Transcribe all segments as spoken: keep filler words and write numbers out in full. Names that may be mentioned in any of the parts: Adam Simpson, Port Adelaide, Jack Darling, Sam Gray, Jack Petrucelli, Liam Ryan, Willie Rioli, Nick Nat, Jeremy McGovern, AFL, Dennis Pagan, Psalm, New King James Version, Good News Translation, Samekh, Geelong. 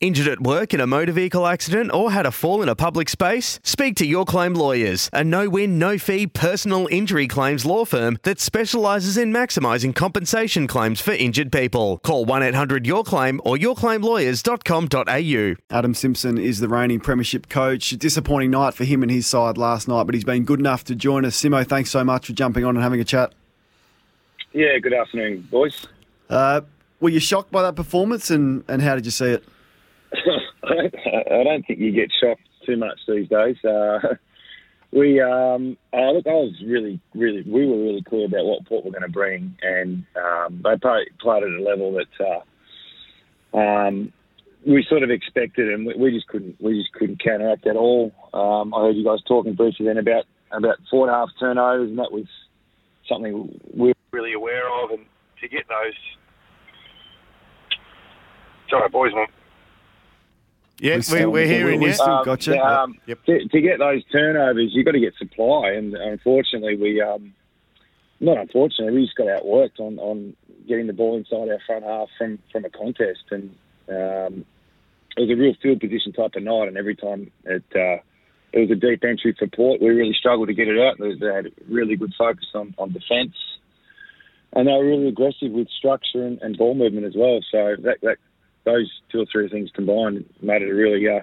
Injured at work in a motor vehicle accident or had a fall in a public space? Speak to Your Claim Lawyers, a no-win, no-fee personal injury claims law firm that specialises in maximising compensation claims for injured people. Call one eight hundred your claim or your claim lawyers dot com dot a u. Adam Simpson is the reigning premiership coach. Disappointing night for him and his side last night, but he's been good enough to join us. Simo, thanks so much for jumping on and having a chat. Yeah, good afternoon, boys. Uh, were you shocked by that performance and, and how did you see it? I don't think you get shocked too much these days. Uh, we, um, oh, look, I was really, really, we were really clear about what Port were going to bring, and um, they played, played at a level that uh, um, we sort of expected, and we, we just couldn't, we just couldn't counteract at all. Um, I heard you guys talking briefly then about about four and a half turnovers, and that was something we were really aware of, and to get those. Sorry, boys, man. Yeah, we're, we're hearing you. Um, gotcha. Yeah, um, yep. to, to get those turnovers, you've got to get supply, and unfortunately, we um, not unfortunately, we just got outworked on, on getting the ball inside our front half from, from a contest, and um, it was a real field position type of night. And every time it uh, it was a deep entry for Port, we really struggled to get it out. And they had really good focus on, on defence, and they were really aggressive with structure and, and ball movement as well. So that that. Those two or three things combined made it a really uh,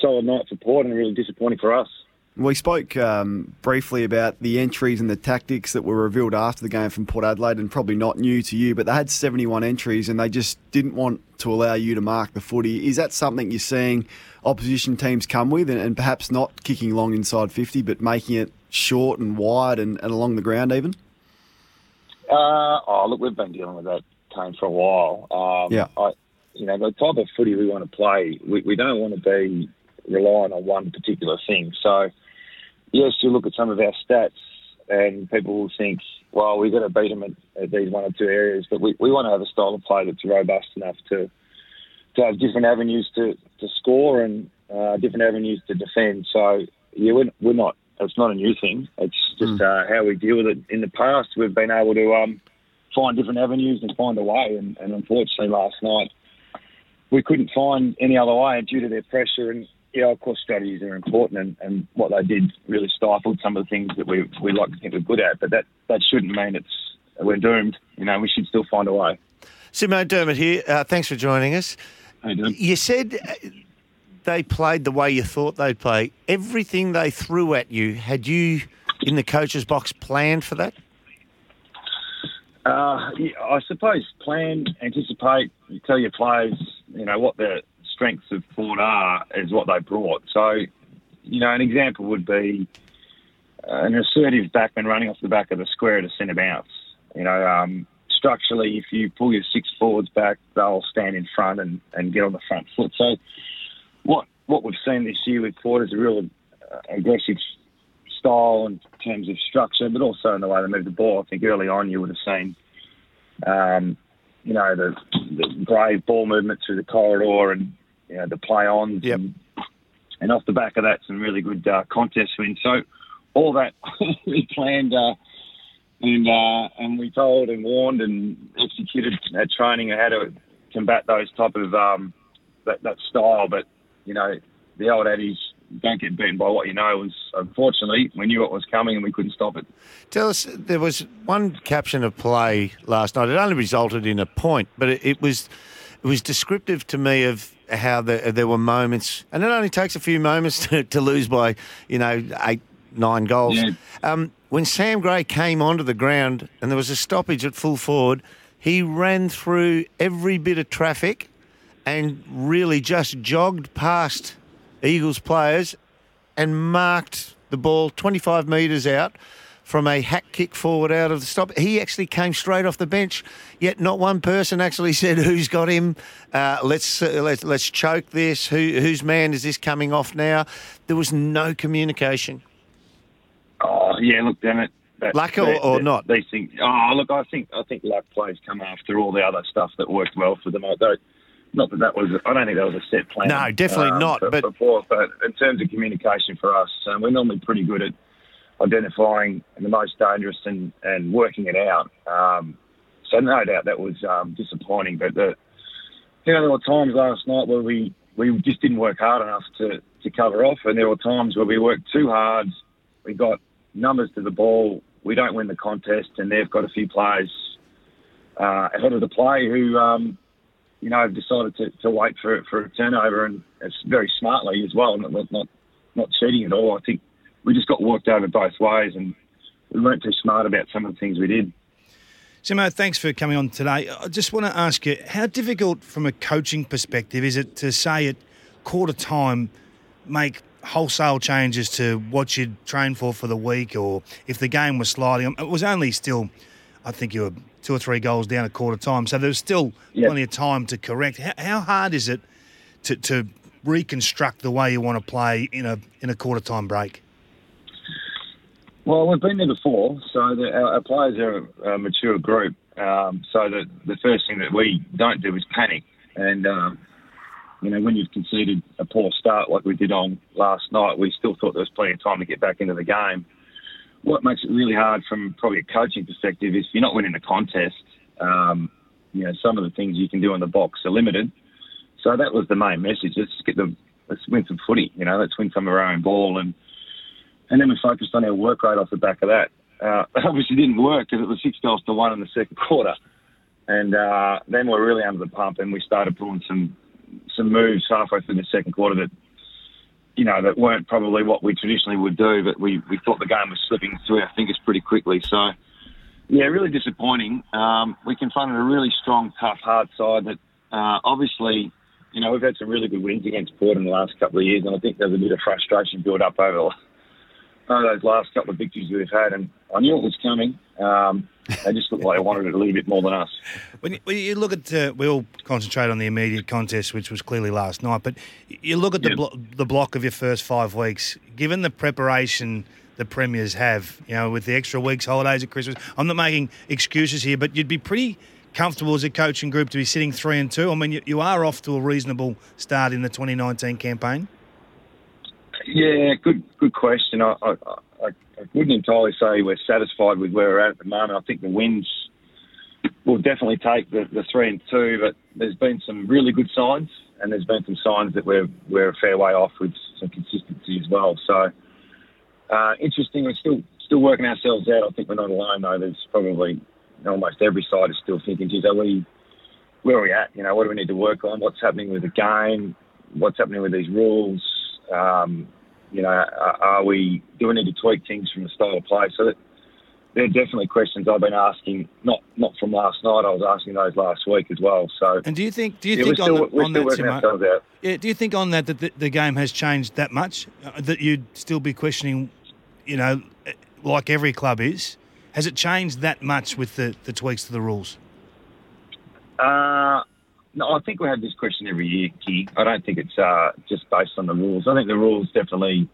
solid night for Port and really disappointing for us. We spoke um, briefly about the entries and the tactics that were revealed after the game from Port Adelaide, and probably not new to you, but they had seventy-one entries and they just didn't want to allow you to mark the footy. Is that something you're seeing opposition teams come with, and, and perhaps not kicking long inside fifty, but making it short and wide and, and along the ground even? Uh, oh, look, we've been dealing with that game for a while. Um, yeah. I, You know, the type of footy we want to play, we, we don't want to be reliant on one particular thing. So, yes, you look at some of our stats and people will think, well, we've got to beat them at, at these one or two areas. But we, we want to have a style of play that's robust enough to to have different avenues to, to score and uh, different avenues to defend. So, yeah, we're, we're not. It's not a new thing. It's just mm. uh, how we deal with it. In the past, we've been able to um, find different avenues and find a way. And, and unfortunately, last night, we couldn't find any other way due to their pressure, and yeah, of course strategies are important, and, and what they did really stifled some of the things that we we like to think we're good at, but that, that shouldn't mean it's we're doomed. You know, we should still find a way. Simo, Dermot here. Uh, thanks for joining us. Hey, Dermot. You said they played the way you thought they'd play. Everything they threw at you, had you in the coach's box planned for that? Uh, yeah, I suppose plan, anticipate, tell your players, you know, what the strengths of Port are is what they brought. So, you know, an example would be uh, an assertive backman running off the back of the square at a centre bounce. You know, um, structurally, if you pull your six forwards back, they'll stand in front and, and get on the front foot. So what what we've seen this year with Port is a real uh, aggressive style in terms of structure, but also in the way they move the ball. I think early on you would have seen... Um, you know, the, the brave ball movement through the corridor and, you know, the play-ons. Yep. And, and off the back of that, some really good uh, contest wins. So all that we planned uh, and uh, and we told and warned and executed at training on how to combat those type of, um, that, that style. But, you know, the old adage, don't get beaten by what you know, was, unfortunately, we knew what was coming and we couldn't stop it. Tell us, there was one caption of play last night. It only resulted in a point, but it, it was it was descriptive to me of how the, there were moments, and it only takes a few moments to, to lose by, you know, eight, nine goals. Yeah. Um, when Sam Gray came onto the ground and there was a stoppage at full forward, he ran through every bit of traffic and really just jogged past Eagles players and marked the ball twenty-five metres out from a hack kick forward out of the stop. He actually came straight off the bench, yet not one person actually said, who's got him? Uh, let's, uh, let's let's choke this. Who, whose man is this coming off now? There was no communication. Oh, yeah, look, damn it. That, luck or, that, or that, not? These things. Oh, look, I think I think luck plays come after all the other stuff that worked well for them. I don't. Not that that was, I don't think that was a set plan. No, definitely um, not. For, but before, but in terms of communication for us, um, we're normally pretty good at identifying the most dangerous and, and working it out. Um, so no doubt that was um, disappointing. But the you know, there were times last night where we, we just didn't work hard enough to, to cover off, and there were times where we worked too hard, we got numbers to the ball, we don't win the contest, and they've got a few players uh, ahead of the play who, um, you know, have decided to, to wait for for a turnover, and it's very smartly as well, not not not cheating at all. I think we just got worked over both ways, and we weren't too smart about some of the things we did. Simo, thanks for coming on today. I just want to ask you, how difficult from a coaching perspective is it to say at quarter time, make wholesale changes to what you'd trained for for the week, or if the game was sliding? It was only still, I think you were two or three goals down at quarter time, so there was still yep. plenty of time to correct. How, how hard is it to, to reconstruct the way you want to play in a in a quarter time break? Well, we've been there before, so the, our, our players are a mature group. Um, so the, the first thing that we don't do is panic. And, um, you know, when you've conceded a poor start like we did on last night, we still thought there was plenty of time to get back into the game. What makes it really hard from probably a coaching perspective is if you're not winning the contest, um, you know, some of the things you can do in the box are limited. So that was the main message. Let's get the, let's win some footy, you know, let's win some of our own ball. And And then we focused on our work rate off the back of that. Uh, that obviously didn't work because it was six goals to one in the second quarter. And uh, then we were really under the pump, and we started pulling some some moves halfway through the second quarter that, you know, that weren't probably what we traditionally would do, but we, we thought the game was slipping through our fingers pretty quickly. So, yeah, really disappointing. Um, we confronted a really strong, tough, hard side that uh, obviously, you know, we've had some really good wins against Port in the last couple of years, and I think there's a bit of frustration built up over the One of those last couple of victories we've had, and I knew it was coming. Um, they just looked like they wanted it a little bit more than us. When you, when you look at, uh, we all concentrate on the immediate contest, which was clearly last night, but you look at the, yeah. blo- the block of your first five weeks, given the preparation the Premiers have, you know, with the extra weeks, holidays at Christmas, I'm not making excuses here, but you'd be pretty comfortable as a coaching group to be sitting three and two. I mean, you, you are off to a reasonable start in the twenty nineteen campaign. Yeah, good good question. I, I, I, I wouldn't entirely say we're satisfied with where we're at at the moment. I think the wins will definitely take the, the three and two, but there's been some really good signs, and there's been some signs that we're we're a fair way off with some consistency as well. So, uh, interesting. We're still still working ourselves out. I think we're not alone though. There's probably almost every side is still thinking, geez, are we, where are we at? You know, what do we need to work on? What's happening with the game? What's happening with these rules? Um, you know, are, are we, do we need to tweak things from the style of play? So that, they're definitely questions I've been asking, not not from last night, I was asking those last week as well. So, and do you think, do you yeah, think on, still, the, on that, Simo, yeah, do you think on that that the, the game has changed that much, uh, that you'd still be questioning, you know, like every club is? Has it changed that much with the, the tweaks to the rules? Uh... No, I think we have this question every year, Key. I don't think it's uh, just based on the rules. I think the rules definitely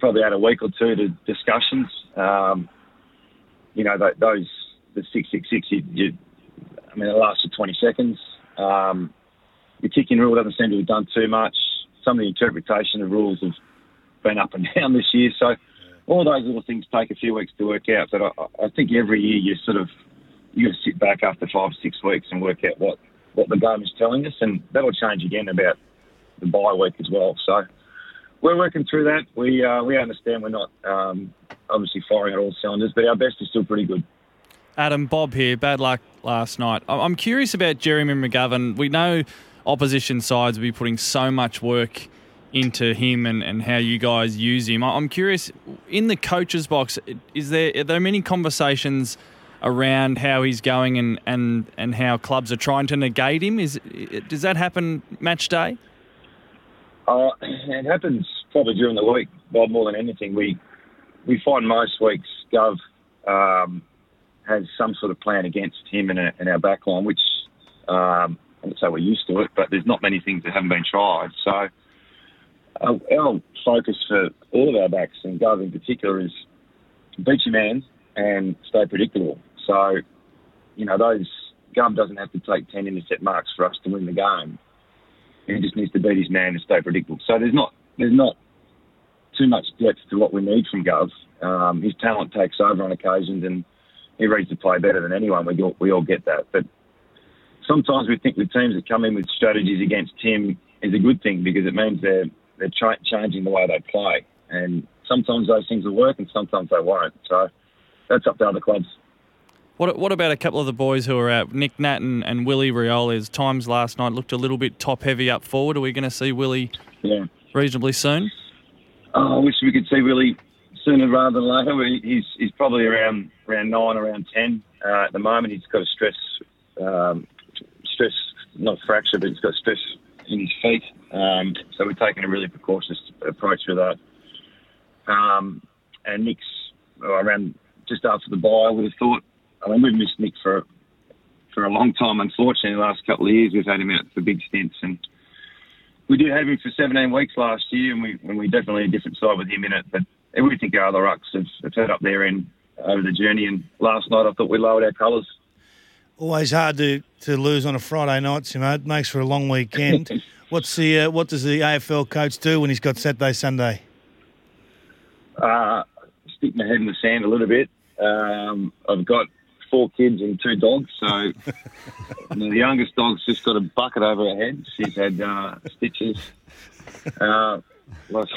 probably had a week or two to discussions. Um, you know, those, the six six six, you, you, I mean, it lasts for twenty seconds. Um, the kicking rule doesn't seem to have done too much. Some of the interpretation of rules have been up and down this year. So all those little things take a few weeks to work out. But I, I think every year you sort of, you sit back after five, six weeks and work out what, what the game is telling us, and that'll change again about the bye week as well. So we're working through that. We uh, we understand we're not um, obviously firing at all cylinders, but our best is still pretty good. Adam, Bob here. Bad luck last night. I'm curious about Jeremy McGovern. We know opposition sides will be putting so much work into him and, and how you guys use him. I'm curious, in the coach's box, is there are there many conversations around how he's going and, and, and how clubs are trying to negate him? Is Does that happen match day? Uh, it happens probably during the week, Bob, more than anything. We we find most weeks Gov um, has some sort of plan against him in, a, in our back line, which um, I would say we're used to it, but there's not many things that haven't been tried. So uh, our focus for all of our backs, and Gov in particular, is beat your man and stay predictable. So, you know, those Gov doesn't have to take ten intercept marks for us to win the game. He just needs to beat his man and stay predictable. So there's not there's not too much depth to what we need from Gov. Um, his talent takes over on occasions, and he reads the play better than anyone. We all, we all get that. But sometimes we think the teams that come in with strategies against him is a good thing because it means they're they're ch- changing the way they play. And sometimes those things will work and sometimes they won't. So that's up to other clubs. What What about a couple of the boys who are out? Nick Nat and, and Willie Rioli, as times last night looked a little bit top-heavy up forward. Are we going to see Willie yeah. reasonably soon? Oh, I wish we could see Willie sooner rather than later. He's he's probably around around nine, around ten uh, at the moment. He's got a stress, um, stress not fracture, but he's got stress in his feet. Um, so we're taking a really precautious approach with that. Um, and Nick's oh, around just after the bye, I would have thought. I mean, we've missed Nick for for a long time, unfortunately. The last couple of years, we've had him out for big stints, and we did have him for seventeen weeks last year, and we and we definitely a different side with him in it. But everything our other rucks have, have had up there in over the journey, and last night I thought we lowered our colours. Always hard to, to lose on a Friday night, Simo. It makes for a long weekend. What's the uh, what does the A F L coach do when he's got Saturday, Sunday? Uh, stick my head in the sand a little bit. Um, I've got four kids and two dogs, so the youngest dog's just got a bucket over her head. She's had uh, stitches. Uh, I've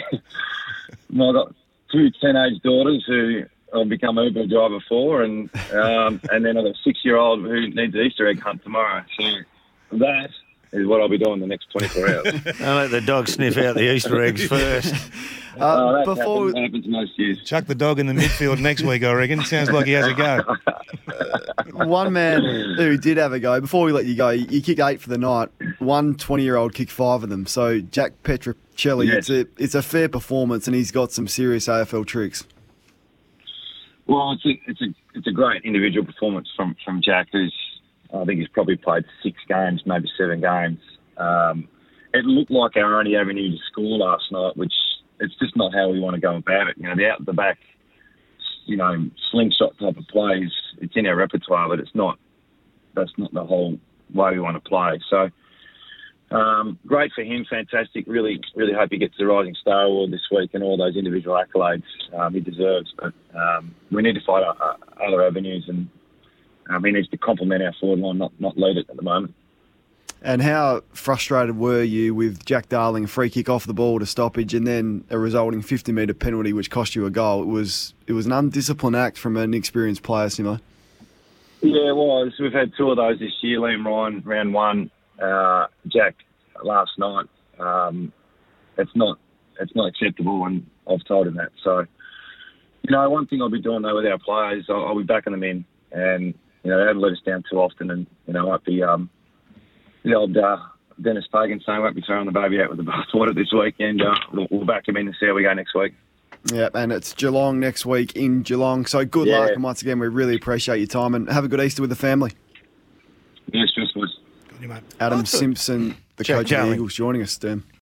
got two teenage daughters who I've become Uber driver for, and um, and then I've got a six-year-old who needs an Easter egg hunt tomorrow. So that is what I'll be doing the next twenty-four hours. I'll let the dog sniff out the Easter eggs first. Uh, oh, that before happens, that happens most years. Chuck the dog in the midfield next week, I reckon. Sounds like he has a go. One man who did have a go, before we let you go, you kicked eight for the night. One twenty-year-old kicked five of them. So Jack Petrucelli, yes. it's, a, it's a fair performance, and he's got some serious A F L tricks. Well, it's a, it's a, it's a great individual performance from, from Jack, who's I think he's probably played six games, maybe seven games. Um, it looked like our only avenue to score last night, which it's just not how we want to go about it. You know, the out the back, you know, slingshot type of plays. It's in our repertoire, but it's not. That's not the whole way we want to play. So um, great for him, fantastic. Really, really hope he gets the Rising Star Award this week and all those individual accolades um, he deserves. But um, we need to find our, our other avenues and. I mean, it's to complement our forward line, not, not lead it at the moment. And how frustrated were you with Jack Darling, free kick off the ball to stoppage and then a resulting fifty-metre penalty which cost you a goal? It was it was an undisciplined act from an experienced player, Simo. Yeah, it was. We've had two of those this year, Liam Ryan, round one, uh, Jack last night. Um, it's not it's not acceptable, and I've told him that. So, you know, one thing I'll be doing, though, with our players, I'll, I'll be backing them in and... You know, they don't let us down too often, and, you know, it might be um, the old uh, Dennis Pagan saying, won't be throwing the baby out with the bathwater this weekend. Uh, we'll, we'll back him in and see how we go next week. Yeah, and it's Geelong next week in Geelong. So good yeah. luck, and once again, we really appreciate your time, and have a good Easter with the family. Yes, just was. Adam Simpson, the Jack coach Darling. of the Eagles, joining us, Dan.